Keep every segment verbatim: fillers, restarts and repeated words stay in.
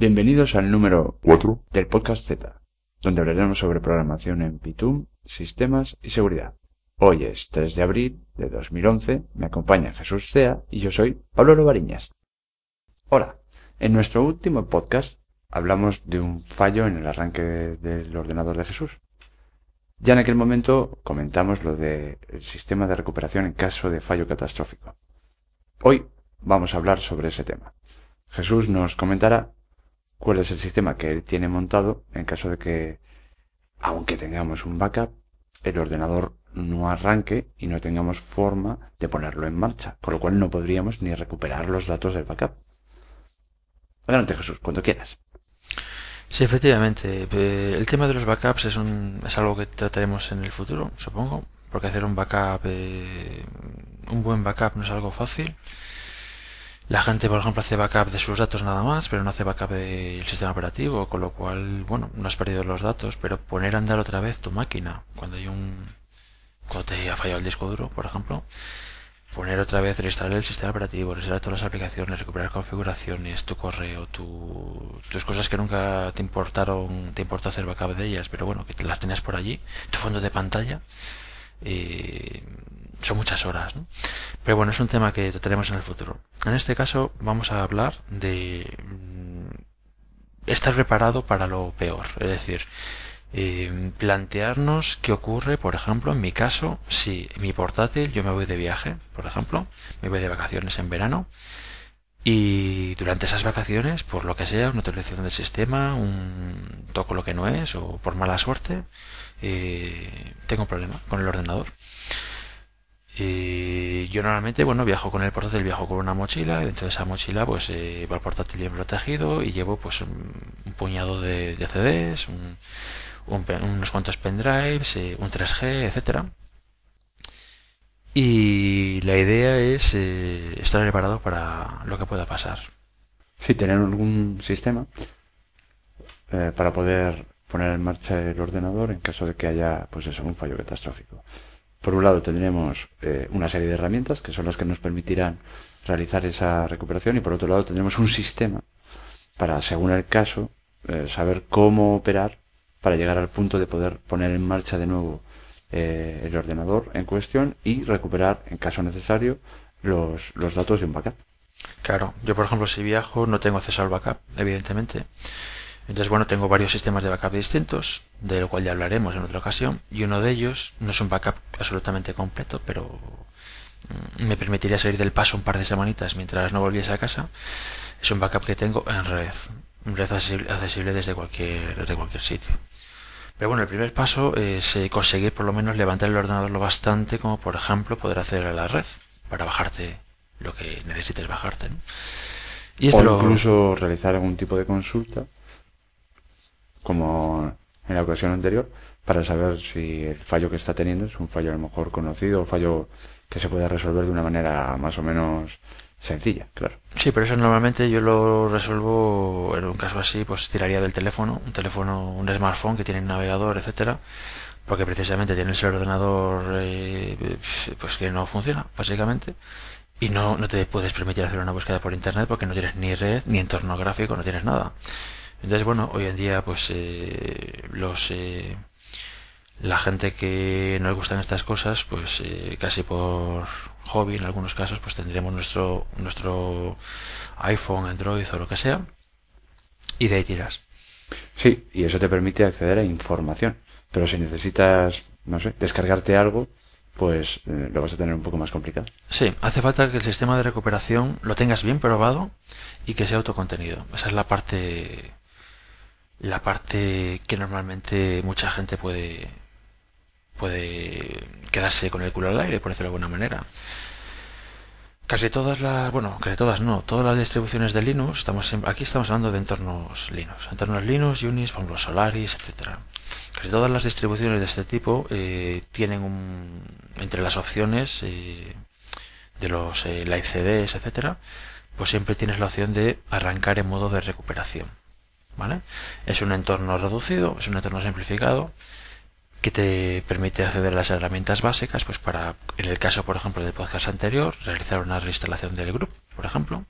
Bienvenidos al número cuatro del Podcast Z, donde hablaremos sobre programación en Python, sistemas y seguridad. Hoy es tres de abril de dos mil once, me acompaña Jesús Cea y yo soy Pablo Lobariñas. Hola, en nuestro último podcast hablamos de un fallo en el arranque del ordenador de Jesús. Ya en aquel momento comentamos lo del sistema de recuperación en caso de fallo catastrófico. Hoy vamos a hablar sobre ese tema. Jesús nos comentará cuál es el sistema que él tiene montado en caso de que, aunque tengamos un backup, el ordenador no arranque y no tengamos forma de ponerlo en marcha, con lo cual no podríamos ni recuperar los datos del backup. Adelante, Jesús, cuando quieras. Sí, efectivamente. El tema de los backups es, un, es algo que trataremos en el futuro, supongo, porque hacer un backup, eh, un buen backup no es algo fácil. La gente, por ejemplo, hace backup de sus datos nada más, pero no hace backup del sistema operativo, con lo cual, bueno, no has perdido los datos, pero poner a andar otra vez tu máquina cuando hay un, cuando te ha fallado el disco duro, por ejemplo, poner otra vez, reinstalar el sistema operativo, reinstalar todas las aplicaciones, recuperar configuraciones, tu correo, tu, tus cosas que nunca te importaron, te importó hacer backup de ellas, pero bueno, que te las tenías por allí, tu fondo de pantalla, y son muchas horas, ¿no? Pero bueno, es un tema que trataremos en el futuro. En este caso vamos a hablar de estar preparado para lo peor, es decir, Eh, plantearnos qué ocurre, por ejemplo, en mi caso, si mi portátil, yo me voy de viaje, por ejemplo, me voy de vacaciones en verano y durante esas vacaciones, por lo que sea, una actualización del sistema, un toco lo que no es o por mala suerte, eh, tengo un problema con el ordenador. Eh, yo normalmente, bueno, viajo con el portátil, viajo con una mochila, y dentro de esa mochila pues eh, va el portátil bien protegido y llevo pues un, un puñado de, de C Ds, un, un, unos cuantos pendrives, eh, un tres G, etcétera. Y la idea es eh, estar preparado para lo que pueda pasar. Sí, tener algún sistema eh, para poder poner en marcha el ordenador en caso de que haya, pues eso, un fallo catastrófico. Por un lado tendremos eh, una serie de herramientas que son las que nos permitirán realizar esa recuperación y por otro lado tendremos un sistema para, según el caso, eh, saber cómo operar para llegar al punto de poder poner en marcha de nuevo eh, el ordenador en cuestión y recuperar, en caso necesario, los, los datos de un backup. Claro, yo por ejemplo si viajo no tengo acceso al backup, evidentemente. Entonces, bueno, tengo varios sistemas de backup distintos, de lo cual ya hablaremos en otra ocasión, y uno de ellos no es un backup absolutamente completo, pero me permitiría salir del paso un par de semanitas mientras no volviese a casa. Es un backup que tengo en red, en red accesible desde cualquier, desde cualquier sitio. Pero bueno, el primer paso es conseguir por lo menos levantar el ordenador lo bastante como, por ejemplo, poder acceder a la red para bajarte lo que necesites bajarte, ¿no? Y o incluso lo... realizar algún tipo de consulta, como en la ocasión anterior, para saber si el fallo que está teniendo es un fallo a lo mejor conocido o fallo que se pueda resolver de una manera más o menos sencilla, claro. Sí, pero eso normalmente yo lo resuelvo, en un caso así, pues tiraría del teléfono, un teléfono, un smartphone que tiene un navegador, etcétera, porque precisamente tienes el ordenador eh, pues que no funciona, básicamente, y no, no te puedes permitir hacer una búsqueda por internet porque no tienes ni red, ni entorno gráfico, no tienes nada. Entonces, bueno, hoy en día, pues, eh, los eh, la gente que nos gustan estas cosas, pues, eh, casi por hobby, en algunos casos, pues tendremos nuestro nuestro iPhone, Android o lo que sea, y de ahí tiras. Sí, y eso te permite acceder a información, pero si necesitas, no sé, descargarte algo, pues eh, lo vas a tener un poco más complicado. Sí, hace falta que el sistema de recuperación lo tengas bien probado y que sea autocontenido. Esa es la parte... la parte que normalmente mucha gente puede puede quedarse con el culo al aire, por decirlo de alguna manera. Casi todas las, bueno, casi todas no, todas las distribuciones de Linux, estamos en, aquí estamos hablando de entornos Linux, entornos Linux, Unix, por ejemplo, Solaris, etcétera. Casi todas las distribuciones de este tipo eh, tienen un, entre las opciones eh, de los eh, live C Ds, etcétera, pues siempre tienes la opción de arrancar en modo de recuperación, ¿vale? Es un entorno reducido, es un entorno simplificado, que te permite acceder a las herramientas básicas, pues para, en el caso por ejemplo del podcast anterior, realizar una reinstalación del grupo, por ejemplo,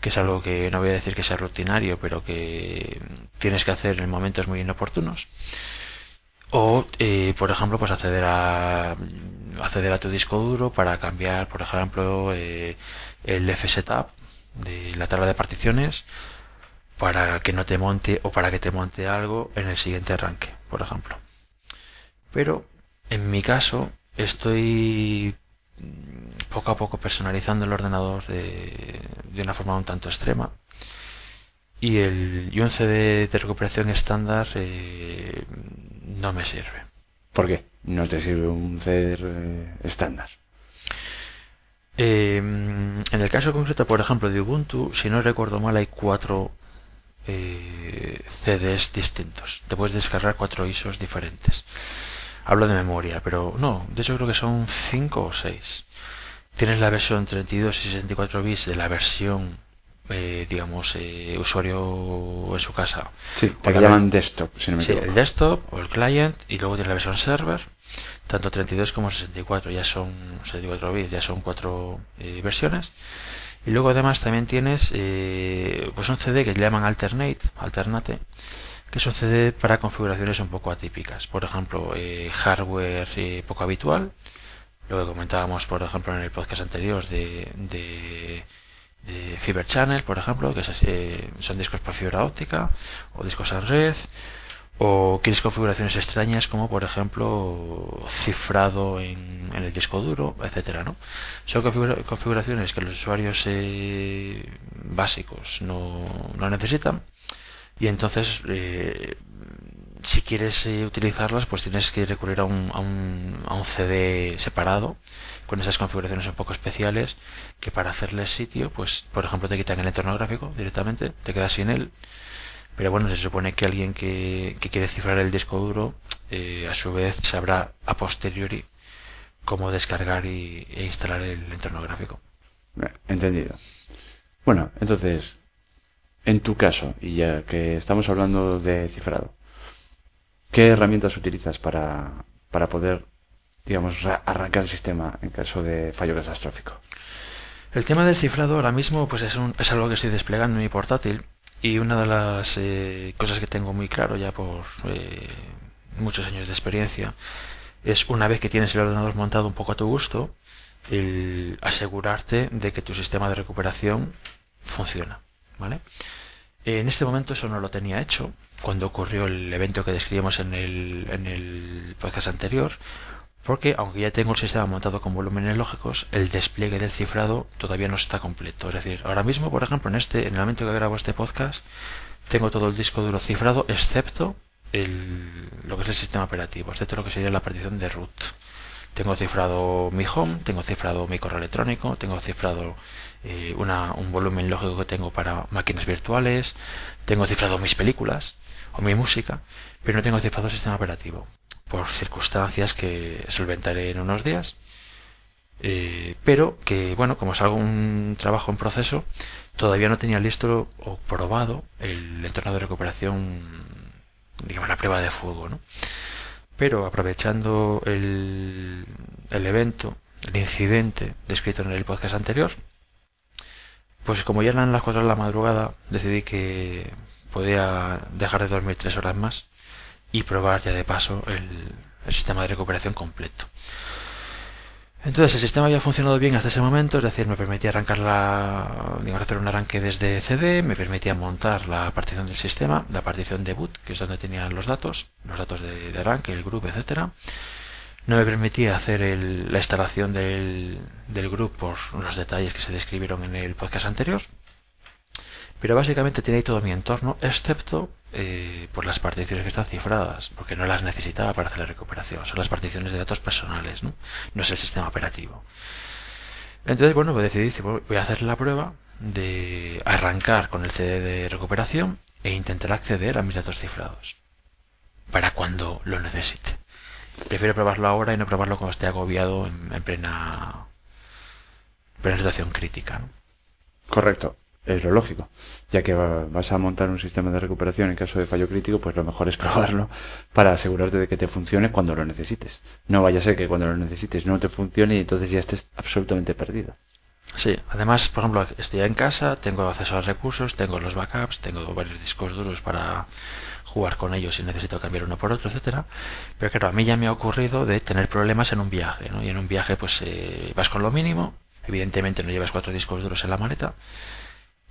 que es algo que no voy a decir que sea rutinario, pero que tienes que hacer en momentos muy inoportunos. O, eh, por ejemplo, pues acceder a acceder a tu disco duro para cambiar, por ejemplo, eh, el F setup de la tabla de particiones para que no te monte o para que te monte algo en el siguiente arranque, por ejemplo. Pero en mi caso estoy poco a poco personalizando el ordenador de, de una forma un tanto extrema, y, el, y un C D de recuperación estándar eh, no me sirve. ¿Por qué no te sirve un C D eh, estándar? Eh, en el caso concreto, por ejemplo, de Ubuntu, si no recuerdo mal, hay cuatro eh, C Ds distintos. Te puedes descargar cuatro I S Os diferentes. Hablo de memoria, pero no, de hecho creo que son cinco o seis. Tienes la versión treinta y dos y sesenta y cuatro bits de la versión, eh, digamos, eh, usuario en su casa. Sí, o la llaman desktop, si no me equivoco. Sí, el desktop o el client, y luego tienes la versión server, tanto treinta y dos como sesenta y cuatro, ya son sesenta y cuatro bits, ya son cuatro eh, versiones. Y luego además también tienes eh, pues un C D que le llaman alternate, alternate, que sucede para configuraciones un poco atípicas, por ejemplo, eh, hardware eh, poco habitual, lo que comentábamos por ejemplo en el podcast anterior de, de, de Fiber Channel, por ejemplo, que es, eh, son discos por fibra óptica o discos en red, o quieres configuraciones extrañas como por ejemplo cifrado en, en el disco duro, etcétera, ¿no? Son configuraciones que los usuarios eh, básicos no, no necesitan. Y entonces, eh, si quieres eh, utilizarlas, pues tienes que recurrir a un, a, un, a un C D separado, con esas configuraciones un poco especiales, que para hacerles sitio, pues por ejemplo te quitan el entorno gráfico directamente, te quedas sin él. Pero bueno, se supone que alguien que, que quiere cifrar el disco duro, eh, a su vez sabrá a posteriori cómo descargar y, e instalar el entorno gráfico. Entendido. Bueno, entonces... En tu caso, y ya que estamos hablando de cifrado, ¿qué herramientas utilizas para, para poder, digamos, arrancar el sistema en caso de fallo catastrófico? El tema del cifrado ahora mismo pues es, un, es algo que estoy desplegando en mi portátil, y una de las eh, cosas que tengo muy claro ya por eh, muchos años de experiencia es, una vez que tienes el ordenador montado un poco a tu gusto, el asegurarte de que tu sistema de recuperación funciona, ¿vale? En este momento eso no lo tenía hecho. Cuando ocurrió el evento que describimos en el, en el podcast anterior, porque aunque ya tengo el sistema montado con volúmenes lógicos, el despliegue del cifrado todavía no está completo. Es decir, ahora mismo, por ejemplo, en este, en el momento que grabo este podcast, tengo todo el disco duro cifrado, excepto el, lo que es el sistema operativo, excepto lo que sería la partición de root. Tengo cifrado mi home, tengo cifrado mi correo electrónico, tengo cifrado eh, una, un volumen lógico que tengo para máquinas virtuales, tengo cifrado mis películas o mi música, pero no tengo cifrado el sistema operativo, por circunstancias que solventaré en unos días, eh, pero que, bueno, como es un trabajo en proceso, todavía no tenía listo o probado el entorno de recuperación, digamos, la prueba de fuego, ¿no? Pero aprovechando el, el evento, el incidente descrito en el podcast anterior, pues como ya eran las cuatro de la madrugada, decidí que podía dejar de dormir tres horas más y probar ya de paso el, el sistema de recuperación completo. Entonces el sistema había funcionado bien hasta ese momento, es decir, me permitía arrancar la, digamos, hacer un arranque desde C D, me permitía montar la partición del sistema, la partición de boot, que es donde tenían los datos, los datos de, de arranque, el group, etcétera. No me permitía hacer el, la instalación del, del group por los detalles que se describieron en el podcast anterior, pero básicamente tenía ahí todo mi entorno, excepto eh, por las particiones que están cifradas, porque no las necesitaba para hacer la recuperación. Son las particiones de datos personales, ¿no? No es el sistema operativo. Entonces, bueno, pues decidí, voy a hacer la prueba de arrancar con el C D de recuperación e intentar acceder a mis datos cifrados para cuando lo necesite. Prefiero probarlo ahora y no probarlo cuando esté agobiado en, en plena, plena situación crítica, ¿no? Correcto. es lo lógico, ya que vas a montar un sistema de recuperación en caso de fallo crítico, pues lo mejor es probarlo para asegurarte de que te funcione cuando lo necesites. No vaya a ser que cuando lo necesites no te funcione y entonces ya estés absolutamente perdido. Sí, además, por ejemplo, estoy en casa, tengo acceso a los recursos, tengo los backups, tengo varios discos duros para jugar con ellos si necesito cambiar uno por otro, etcétera. Pero claro, a mí ya me ha ocurrido de tener problemas en un viaje, ¿no? Y en un viaje pues eh, vas con lo mínimo, evidentemente no llevas cuatro discos duros en la maleta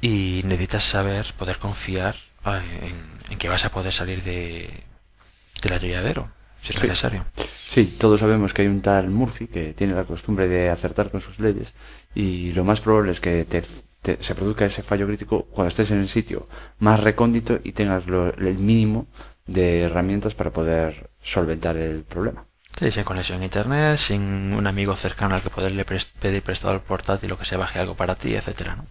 y necesitas saber, poder confiar en, en que vas a poder salir de del atolladero, si es sí. necesario. Sí, todos sabemos que hay un tal Murphy que tiene la costumbre de acertar con sus leyes y lo más probable es que te, te, se produzca ese fallo crítico cuando estés en el sitio más recóndito y tengas lo, el mínimo de herramientas para poder solventar el problema. Sí, sin conexión a internet, sin un amigo cercano al que poderle pres- pedir prestado el portátil o que se baje algo para ti, etcétera, ¿no?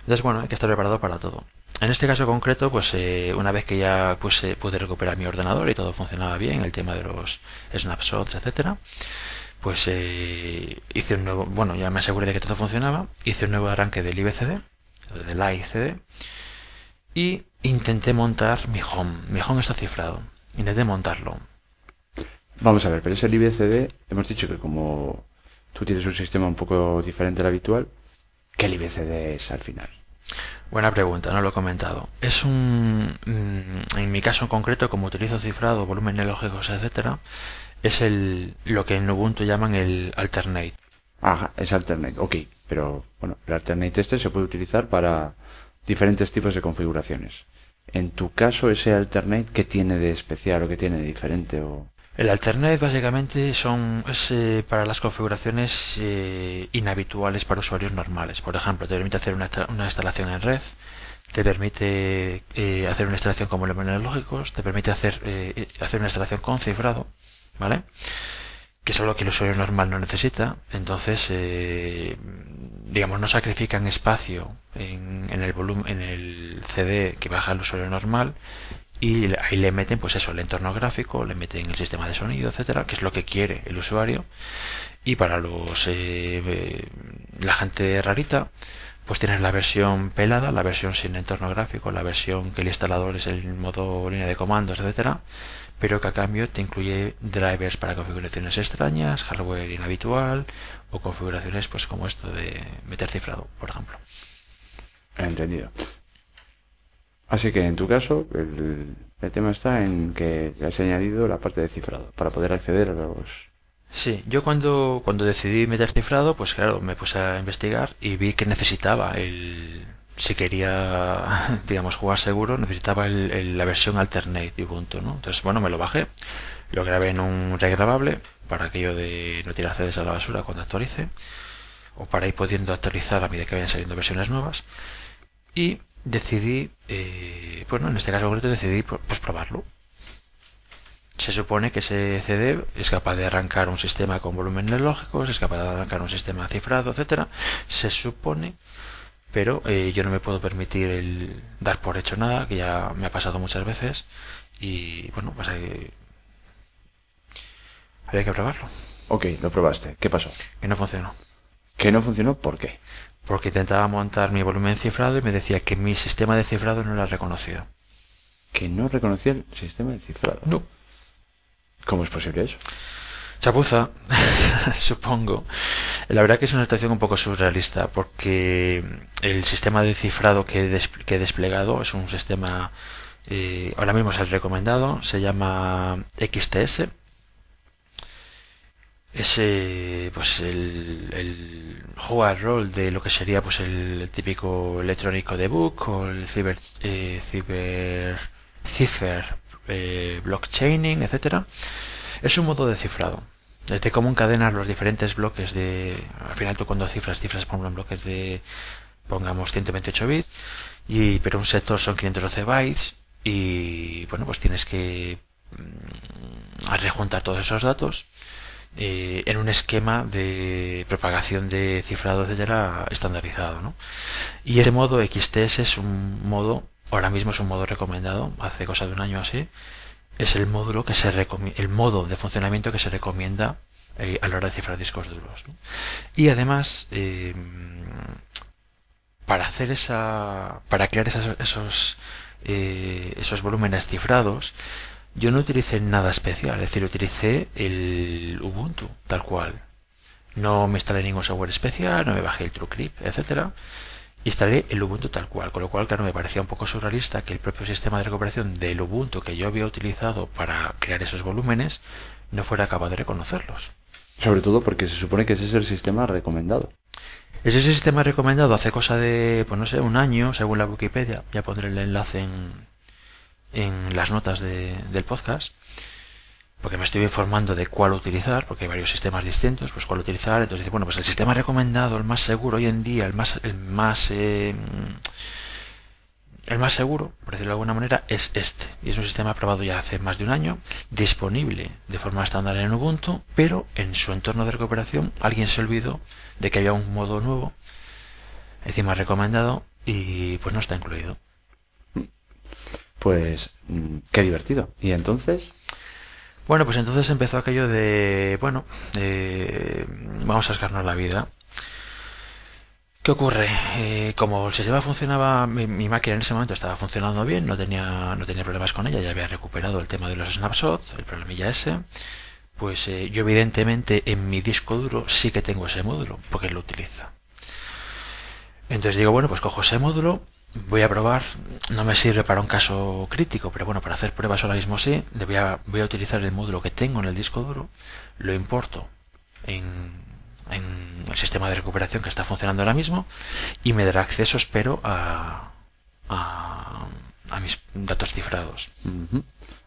Entonces, bueno, hay que estar preparado para todo. En este caso concreto, pues eh, una vez que ya pues, eh, pude recuperar mi ordenador y todo funcionaba bien, el tema de los snapshots, etcétera, pues eh, hice un nuevo, bueno, ya me aseguré de que todo funcionaba, hice un nuevo arranque del I B C D, del A I C D, y intenté montar mi home. Mi home está cifrado, intenté montarlo. Vamos a ver, pero es el I B C D, hemos dicho que como tú tienes un sistema un poco diferente al habitual, ¿qué el I B C D es al final? Buena pregunta, no lo he comentado. Es un, en mi caso en concreto, como utilizo cifrado, volúmenes lógicos, etcétera, es el lo que en Ubuntu llaman el alternate. Ajá, es alternate, ok. Pero bueno, el alternate este se puede utilizar para diferentes tipos de configuraciones. En tu caso, ese alternate, ¿qué tiene de especial o qué tiene de diferente? O... El alternate básicamente son es, eh, para las configuraciones eh, inhabituales para usuarios normales. Por ejemplo, te permite hacer una, una instalación en red, te permite eh, hacer una instalación con volúmenes lógicos, te permite hacer, eh, hacer una instalación con cifrado, ¿vale? Que es algo que el usuario normal no necesita. Entonces, eh, digamos, no sacrifican espacio en, en el volumen, en el C D que baja el usuario normal. Y ahí le meten, pues eso, el entorno gráfico, le meten el sistema de sonido, etcétera, que es lo que quiere el usuario. Y para los eh, la gente rarita, pues tienes la versión pelada, la versión sin entorno gráfico, la versión que el instalador es el modo línea de comandos, etcétera, pero que a cambio te incluye drivers para configuraciones extrañas, hardware inhabitual o configuraciones, pues como esto de meter cifrado, por ejemplo. Entendido. Así que en tu caso, el, el tema está en que le has añadido la parte de cifrado para poder acceder a los... Sí, yo cuando, cuando decidí meter cifrado, pues claro, me puse a investigar y vi que necesitaba el... Si quería, digamos, jugar seguro, necesitaba el, el, la versión alternate de Ubuntu, ¿no? Entonces, bueno, me lo bajé, lo grabé en un regrabable para aquello de no tirar C Ds a la basura cuando actualice, o para ir pudiendo actualizar a medida que vayan saliendo versiones nuevas, y... Decidí, eh, bueno, en este caso concreto decidí pues probarlo. Se supone que ese C D es capaz de arrancar un sistema con volúmenes lógicos, es capaz de arrancar un sistema cifrado, etcétera. Se supone, pero eh, yo no me puedo permitir el dar por hecho nada, que ya me ha pasado muchas veces. Y bueno, pues hay... había que probarlo. Ok, lo probaste. ¿Qué pasó? Que no funcionó. ¿Que no funcionó? ¿Por qué? Porque intentaba montar mi volumen cifrado y me decía que mi sistema de cifrado no era reconocido. ¿Que no reconocía el sistema de cifrado? No. ¿Cómo es posible eso? Chapuza, supongo. La verdad que es una situación un poco surrealista, porque el sistema de cifrado que he, despl- que he desplegado es un sistema, eh, ahora mismo es el recomendado, se llama X T S. Ese pues el, el juega el rol de lo que sería pues el típico electrónico debug o el ciber eh, ciber cifer eh, blockchaining, etcétera. Es un modo de cifrado. Te cómo encadenas los diferentes bloques de, al final tú cuando cifras cifras por un bloques de pongamos ciento veintiocho bits y pero un sector son quinientos doce bytes y bueno, pues tienes que rejuntar todos esos datos Eh, en un esquema de propagación de cifrado, etcétera, estandarizado, ¿no? Y este modo X T S es un modo, ahora mismo es un modo recomendado, hace cosa de un año así, es el módulo que se recom- el modo de funcionamiento que se recomienda eh, a la hora de cifrar discos duros, ¿no? Y además eh, para hacer esa, para crear esos, esos, eh, esos volúmenes cifrados, yo no utilicé nada especial, es decir, utilicé el Ubuntu tal cual. No me instalé ningún software especial, no me bajé el TrueCrypt, etcétera. Instalé el Ubuntu tal cual, con lo cual, claro, me parecía un poco surrealista que el propio sistema de recuperación del Ubuntu que yo había utilizado para crear esos volúmenes no fuera capaz de reconocerlos. Sobre todo porque se supone que ese es el sistema recomendado. Ese es el sistema recomendado hace cosa de, pues no sé, un año, según la Wikipedia. Ya pondré el enlace en, en las notas de, del podcast, porque me estoy informando de cuál utilizar, porque hay varios sistemas distintos, pues cuál utilizar. Entonces dice, bueno, pues el sistema recomendado, el más seguro hoy en día, el más el más eh, el más seguro, por decirlo de alguna manera, es este. Y es un sistema aprobado ya hace más de un año, disponible de forma estándar en Ubuntu, pero en su entorno de recuperación alguien se olvidó de que había un modo nuevo, encima recomendado, y pues no está incluido. Pues qué divertido. ¿Y entonces? Bueno, pues entonces empezó aquello de, bueno, eh, vamos a rascarnos la vida. ¿Qué ocurre? Eh, como el sistema funcionaba, mi, mi máquina en ese momento estaba funcionando bien, no tenía no tenía problemas con ella, ya había recuperado el tema de los snapshots, el problemilla ese, pues eh, yo evidentemente en mi disco duro sí que tengo ese módulo, porque lo utiliza. Entonces digo, bueno, pues cojo ese módulo, voy a probar, no me sirve para un caso crítico, pero bueno, para hacer pruebas ahora mismo sí, voy a, voy a utilizar el módulo que tengo en el disco duro, lo importo en, en el sistema de recuperación que está funcionando ahora mismo y me dará acceso, espero, a, a, a mis datos cifrados. Uh-huh.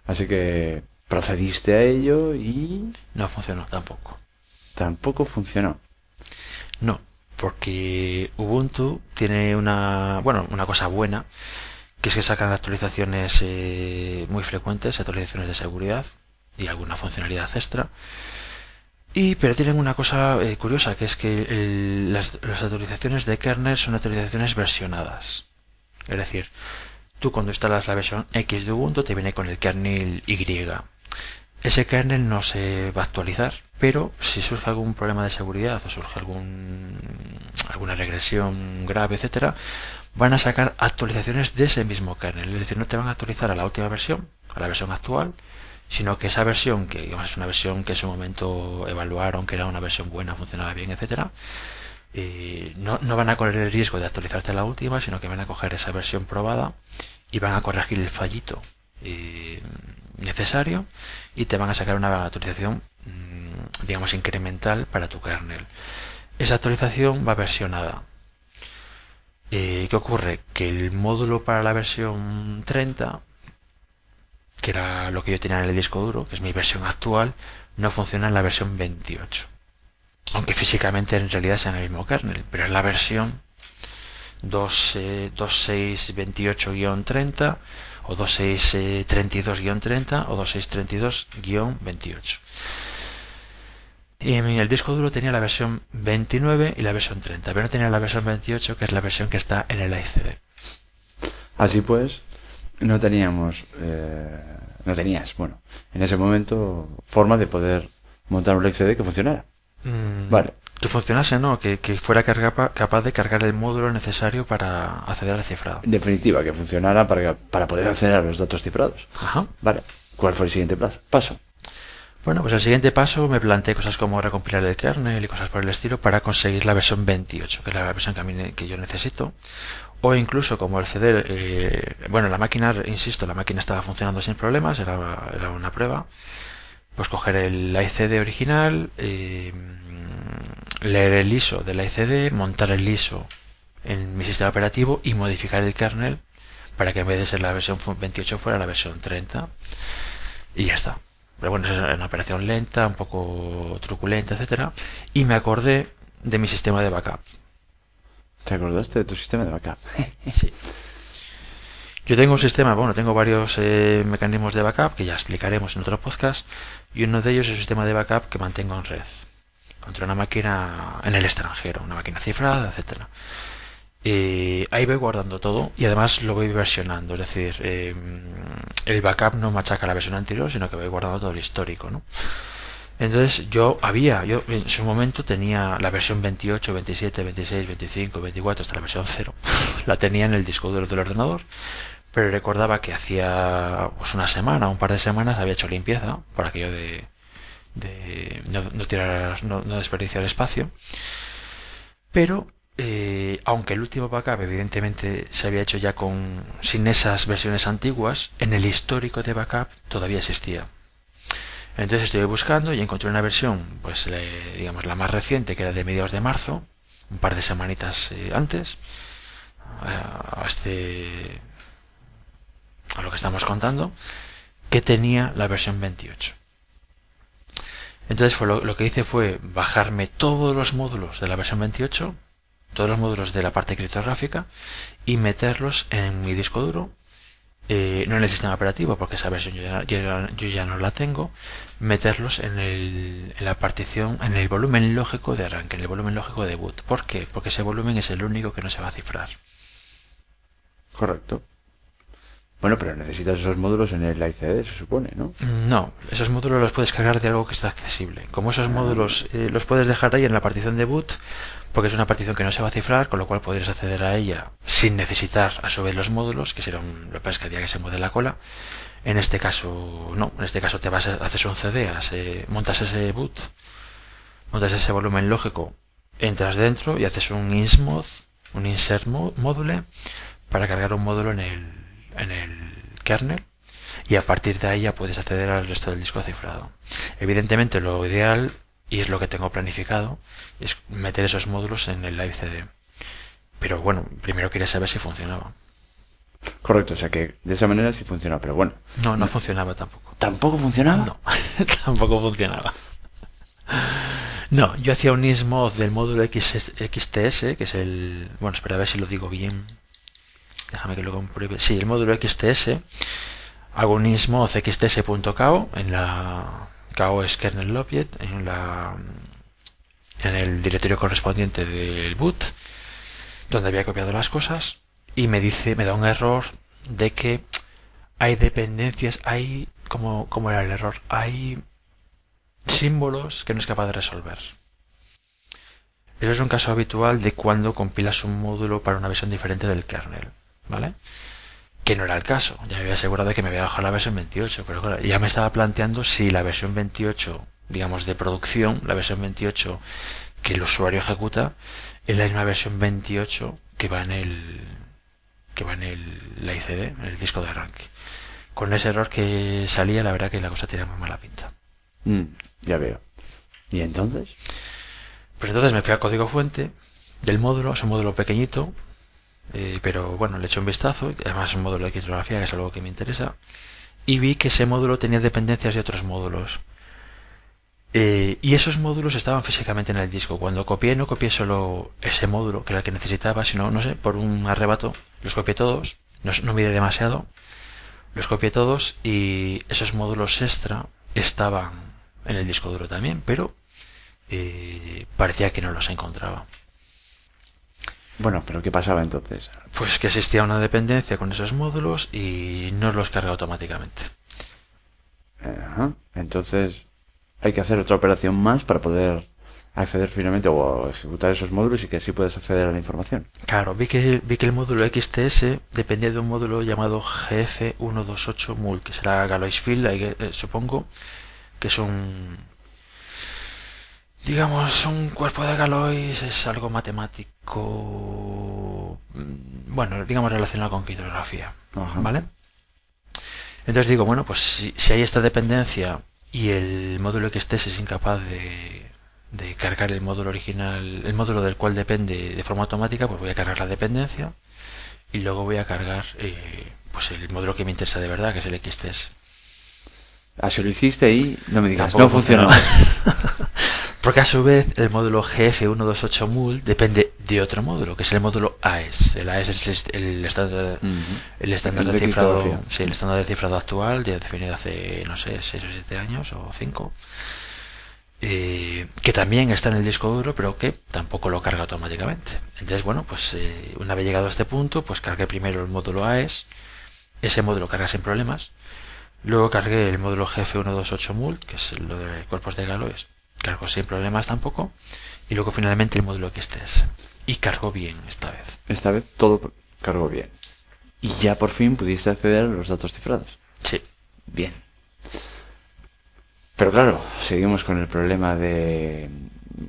Así que procediste a ello y... No funcionó tampoco. Tampoco funcionó. No. Porque Ubuntu tiene una bueno una cosa buena, que es que sacan actualizaciones eh, muy frecuentes, actualizaciones de seguridad y alguna funcionalidad extra. Y pero tienen una cosa eh, curiosa, que es que el, las, las actualizaciones de kernel son actualizaciones versionadas. Es decir, tú cuando instalas la versión X de Ubuntu te viene con el kernel Y. Ese kernel no se va a actualizar, pero si surge algún problema de seguridad o surge algún, alguna regresión grave, etcétera, van a sacar actualizaciones de ese mismo kernel. Es decir, no te van a actualizar a la última versión, a la versión actual, sino que esa versión, que digamos, es una versión que en su momento evaluaron que era una versión buena, funcionaba bien, etcétera, eh, no, no van a correr el riesgo de actualizarte a la última, sino que van a coger esa versión probada y van a corregir el fallito Eh, necesario y te van a sacar una actualización, digamos, incremental para tu kernel. Esa actualización va versionada. Eh, ¿Qué ocurre? Que el módulo para la versión treinta, que era lo que yo tenía en el disco duro, que es mi versión actual, no funciona en la versión veintiocho. Aunque físicamente en realidad sea en el mismo kernel, pero es la versión veintiséis veintiocho guion treinta o veintiséis treinta y dos guion treinta o veintiséis treinta y dos guion veintiocho. Y en el disco duro tenía la versión veintinueve y la versión treinta, pero no tenía la versión veintiocho, que es la versión que está en el A E C D. Así pues, no teníamos, eh, no tenías, bueno, en ese momento forma de poder montar un L C D que funcionara. Mm. Vale. Que funcionase, ¿no? Que, que fuera carga, capaz de cargar el módulo necesario para acceder al cifrado. En definitiva, que funcionara para, para poder acceder a los datos cifrados. Ajá. Vale. ¿Cuál fue el siguiente paso? Bueno, pues el siguiente paso me planteé cosas como recompilar el kernel y cosas por el estilo para conseguir la versión veintiocho, que es la versión que, a mí, que yo necesito. O incluso como el C D... Eh, bueno, la máquina, insisto, la máquina estaba funcionando sin problemas, era, era una prueba. Pues coger el A E C D original, eh, leer el I S O del A E C D, montar el I S O en mi sistema operativo y modificar el kernel para que en vez de ser la versión veintiocho fuera la versión treinta y ya está. Pero bueno, es una operación lenta, un poco truculenta, etcétera. Y me acordé de mi sistema de backup. ¿Te acordaste de tu sistema de backup? Sí. Yo tengo un sistema, bueno, tengo varios eh, mecanismos de backup que ya explicaremos en otro podcast, y uno de ellos es el sistema de backup que mantengo en red contra una máquina en el extranjero, una máquina cifrada, etcétera. Eh, ahí voy guardando todo y además lo voy versionando, es decir, eh, el backup no machaca la versión anterior, sino que voy guardando todo el histórico, ¿no? Entonces yo había, yo en su momento tenía la versión veintiocho, veintisiete, veintiséis, veinticinco, veinticuatro, hasta la versión cero, la tenía en el disco duro del ordenador, pero recordaba que hacía pues, una semana, un par de semanas había hecho limpieza, por aquello de, de no, no tirar, no, no desperdiciar espacio, pero eh, aunque el último backup evidentemente se había hecho ya con sin esas versiones antiguas, en el histórico de backup todavía existía. Entonces estuve buscando y encontré una versión, pues le, digamos la más reciente, que era de mediados de marzo, un par de semanitas eh, antes, a, este, a lo que estamos contando, que tenía la versión veintiocho. Entonces fue lo, lo que hice fue bajarme todos los módulos de la versión veintiocho, todos los módulos de la parte criptográfica, y meterlos en mi disco duro. Eh, no en el sistema operativo, porque esa versión yo ya, yo, yo ya no la tengo, meterlos en, el, en la partición, en el volumen lógico de arranque, en el volumen lógico de boot. ¿Por qué? Porque ese volumen es el único que no se va a cifrar. Correcto. Bueno, pero necesitas esos módulos en el I C D, se supone, ¿no? No, esos módulos los puedes cargar de algo que está accesible. Como esos ah. módulos eh, los puedes dejar ahí en la partición de boot, porque es una partición que no se va a cifrar, con lo cual podrías acceder a ella sin necesitar a su vez los módulos, que serán lo que pasa que día que se mueve la cola. En este caso no, en este caso te vas a, haces un C D, hace, montas ese boot, montas ese volumen lógico, entras dentro y haces un insmod, un insert módule para cargar un módulo en el, en el kernel, y a partir de ahí ya puedes acceder al resto del disco cifrado. Evidentemente lo ideal, y es lo que tengo planificado, es meter esos módulos en el I C D. Pero bueno, primero quería saber si funcionaba. Correcto, o sea que de esa manera sí funciona, pero bueno. No, no, no funcionaba tampoco. ¿Tampoco funcionaba? No, tampoco funcionaba. No, yo hacía un insmod del módulo X, X T S, que es el... Bueno, espera a ver si lo digo bien. Déjame que lo compruebe. Sí, el módulo X T S. Hago un insmod X T S punto K O en la... K O es kernel object, en, la, en el directorio correspondiente del boot, donde había copiado las cosas, y me dice, me da un error de que hay dependencias, hay, como, como era el error, hay símbolos que no es capaz de resolver. Eso es un caso habitual de cuando compilas un módulo para una versión diferente del kernel, ¿vale? Que no era el caso, ya me había asegurado de que me había bajado la versión veintiocho, pero claro, ya me estaba planteando si la versión veintiocho, digamos de producción, la versión veintiocho que el usuario ejecuta, es la misma versión veintiocho que va en el que va en el la I C D, en el disco de arranque. Con ese error que salía, la verdad que la cosa tenía muy mala pinta. Mm, ya veo. ¿Y entonces? Pues entonces me fui al código fuente del módulo, es un módulo pequeñito, Eh, pero bueno, le eché un vistazo, además es un módulo de criptografía, que es algo que me interesa, y vi que ese módulo tenía dependencias de otros módulos, eh, y esos módulos estaban físicamente en el disco. Cuando copié, no copié solo ese módulo, que era el que necesitaba, sino, no sé, por un arrebato, los copié todos, no, no miré demasiado, los copié todos, y esos módulos extra estaban en el disco duro también, pero eh, parecía que no los encontraba. Bueno, ¿pero qué pasaba entonces? Pues que existía una dependencia con esos módulos y no los carga automáticamente. Ajá. Entonces hay que hacer otra operación más para poder acceder finalmente o ejecutar esos módulos y que así puedes acceder a la información. Claro, vi que, vi que el módulo X T S dependía de un módulo llamado G F ciento veintiocho mul, que será Galois Field, eh, supongo, que es un... Digamos, un cuerpo de Galois, es algo matemático, bueno, digamos relacionado con criptografía, ajá, ¿vale? Entonces digo, bueno, pues si, si hay esta dependencia y el módulo que estés es incapaz de, de cargar el módulo original, el módulo del cual depende de forma automática, pues voy a cargar la dependencia y luego voy a cargar eh, pues el módulo que me interesa de verdad, que es el X T S. Así lo hiciste y no me digas, tampoco no funcionó. Porque a su vez el módulo G F ciento veintiocho mul depende de otro módulo, que es el módulo A E S. El A E S es el estándar, uh-huh, el estándar de, de cifrado, sí, el estándar de cifrado actual, ya definido hace, no sé, seis o siete años o cinco, eh, que también está en el disco duro, pero que tampoco lo carga automáticamente. Entonces, bueno, pues eh, una vez llegado a este punto, pues cargué primero el módulo A E S, ese módulo carga sin problemas, Luego cargué el módulo G F ciento veintiocho mul, que es lo de cuerpos de Galois. Cargo sin problemas tampoco. Y luego finalmente el módulo X T S. Y cargó bien esta vez. Esta vez todo cargó bien. Y ya por fin pudiste acceder a los datos cifrados. Sí. Bien. Pero claro, seguimos con el problema de...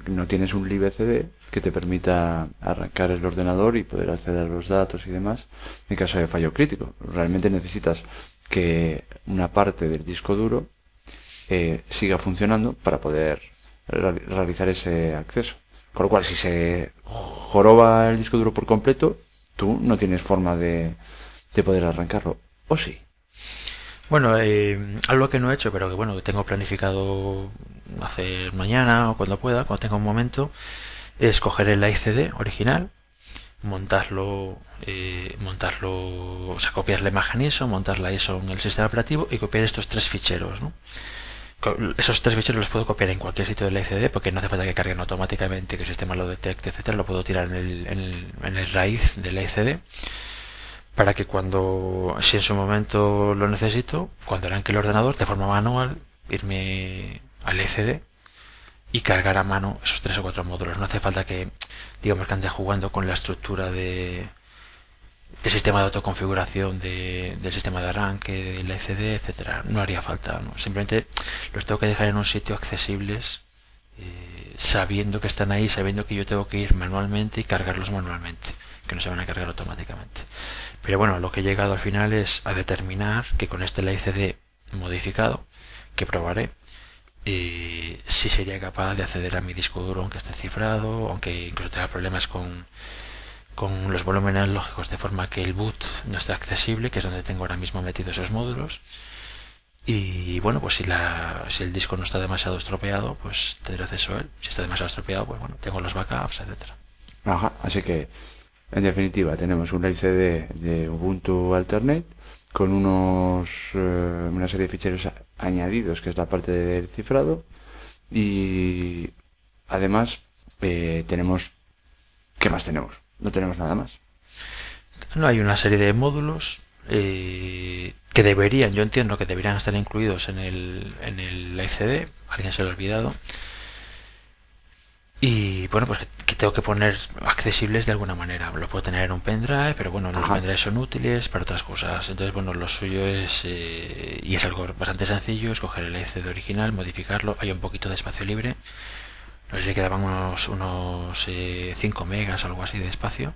no tienes un libcd que te permita arrancar el ordenador y poder acceder a los datos y demás en caso de fallo crítico. Realmente necesitas que una parte del disco duro eh, siga funcionando para poder realizar ese acceso. Con lo cual, si se joroba el disco duro por completo, tú no tienes forma de, de poder arrancarlo, ¿o sí? Bueno, eh, algo que no he hecho, pero que bueno, que tengo planificado hacer mañana o cuando pueda, cuando tenga un momento, es coger el A I C D original, montarlo, eh, montarlo, o sea, copiar la imagen I S O, montar la I S O en el sistema operativo y copiar estos tres ficheros, ¿no? Esos tres ficheros los puedo copiar en cualquier sitio del A I C D porque no hace falta que carguen automáticamente, que el sistema lo detecte, etcétera. Lo puedo tirar en el, en el, en el raíz del A I C D. Para que cuando, si en su momento lo necesito, cuando arranque el ordenador, de forma manual, irme al E C D y cargar a mano esos tres o cuatro módulos. No hace falta que, digamos, que ande jugando con la estructura de del sistema de autoconfiguración, de, del sistema de arranque, del E C D, etcétera. No haría falta, ¿no? Simplemente los tengo que dejar en un sitio accesibles, eh, sabiendo que están ahí, sabiendo que yo tengo que ir manualmente y cargarlos manualmente, que no se van a cargar automáticamente. Pero bueno, lo que he llegado al final es a determinar que con este L C D modificado, que probaré, eh, si sería capaz de acceder a mi disco duro aunque esté cifrado, aunque incluso tenga problemas con, con los volúmenes lógicos, de forma que el boot no esté accesible, que es donde tengo ahora mismo metido esos módulos. Y bueno, pues si, la, si el disco no está demasiado estropeado, pues tendré acceso a él. Si está demasiado estropeado, pues bueno, tengo los backups, etcétera. Ajá, así que... en definitiva, tenemos un L C D de Ubuntu Alternate con unos eh, una serie de ficheros añadidos, que es la parte del cifrado, y además eh, tenemos... ¿qué más tenemos? No tenemos nada más. No, hay una serie de módulos eh, que deberían, yo entiendo que deberían estar incluidos en el, en el L C D, alguien se lo ha olvidado. Y bueno, pues que tengo que poner accesibles de alguna manera. Lo puedo tener en un pendrive, pero bueno, los pendrives son útiles para otras cosas. Entonces, bueno, lo suyo es, eh, y es algo bastante sencillo, es coger el L C D original, modificarlo. Hay un poquito de espacio libre. No sé si quedaban unos unos eh, cinco megas o algo así de espacio.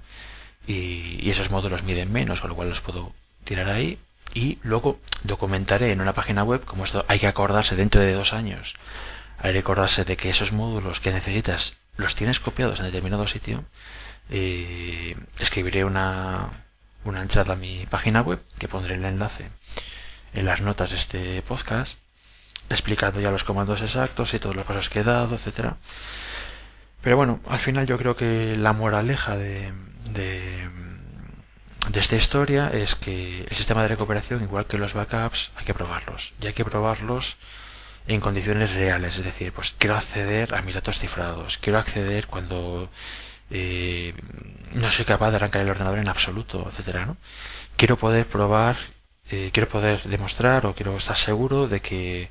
Y, y esos módulos miden menos, con lo cual los puedo tirar ahí. Y luego documentaré en una página web, como esto hay que acordarse dentro de dos años. Hay que acordarse de que esos módulos que necesitas los tienes copiados en determinado sitio. Eh, escribiré una, una entrada a mi página web, que pondré el enlace en las notas de este podcast, explicando ya los comandos exactos y todos los pasos que he dado, etcétera. Pero bueno, al final yo creo que la moraleja de, de, de esta historia es que el sistema de recuperación, igual que los backups, hay que probarlos. Y hay que probarlos en condiciones reales, es decir, pues quiero acceder a mis datos cifrados, quiero acceder cuando eh, no soy capaz de arrancar el ordenador en absoluto, etcétera, ¿no? Quiero poder probar, eh, quiero poder demostrar o quiero estar seguro de que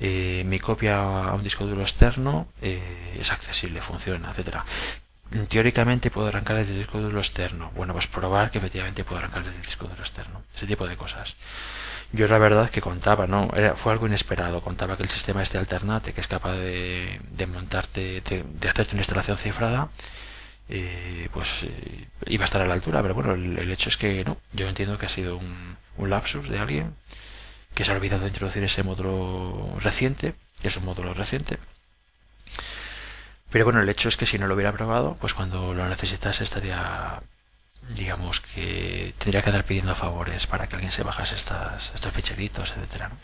eh, mi copia a un disco duro externo eh, es accesible, funciona, etcétera. Teóricamente puedo arrancar el disco duro externo. Bueno, pues probar que efectivamente puedo arrancar el disco duro externo. Ese tipo de cosas. Yo la verdad que contaba, no, era, fue algo inesperado. Contaba que el sistema este Alternate, que es capaz de, de montarte, de, de hacerte una instalación cifrada, eh, pues eh, iba a estar a la altura. Pero bueno, el, el hecho es que no. Yo entiendo que ha sido un, un lapsus de alguien que se ha olvidado de introducir ese módulo reciente, que es un módulo reciente. Pero bueno, el hecho es que si no lo hubiera probado, pues cuando lo necesitas estaría, digamos que tendría que andar pidiendo favores para que alguien se bajase estas, estos ficheritos, etcétera, ¿no?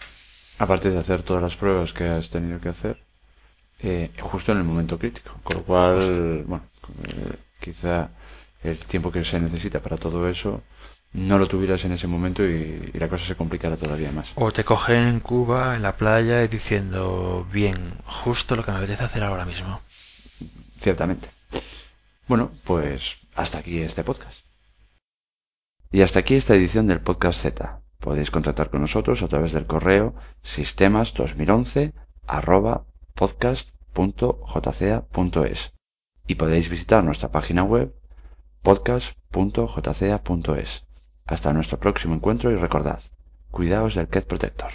Aparte de hacer todas las pruebas que has tenido que hacer, eh, justo en el momento crítico, con lo cual, justo. Bueno, eh, quizá el tiempo que se necesita para todo eso no lo tuvieras en ese momento y, y la cosa se complicara todavía más. O te cogen en Cuba, en la playa, y diciendo, bien, justo lo que me apetece hacer ahora mismo. Ciertamente. Bueno, pues hasta aquí este podcast. Y hasta aquí esta edición del Podcast Z. Podéis contactar con nosotros a través del correo sistemas dos mil once arroba podcast punto jcea punto es y podéis visitar nuestra página web podcast punto jcea punto es. Hasta nuestro próximo encuentro y recordad, cuidaos del Cat Protector.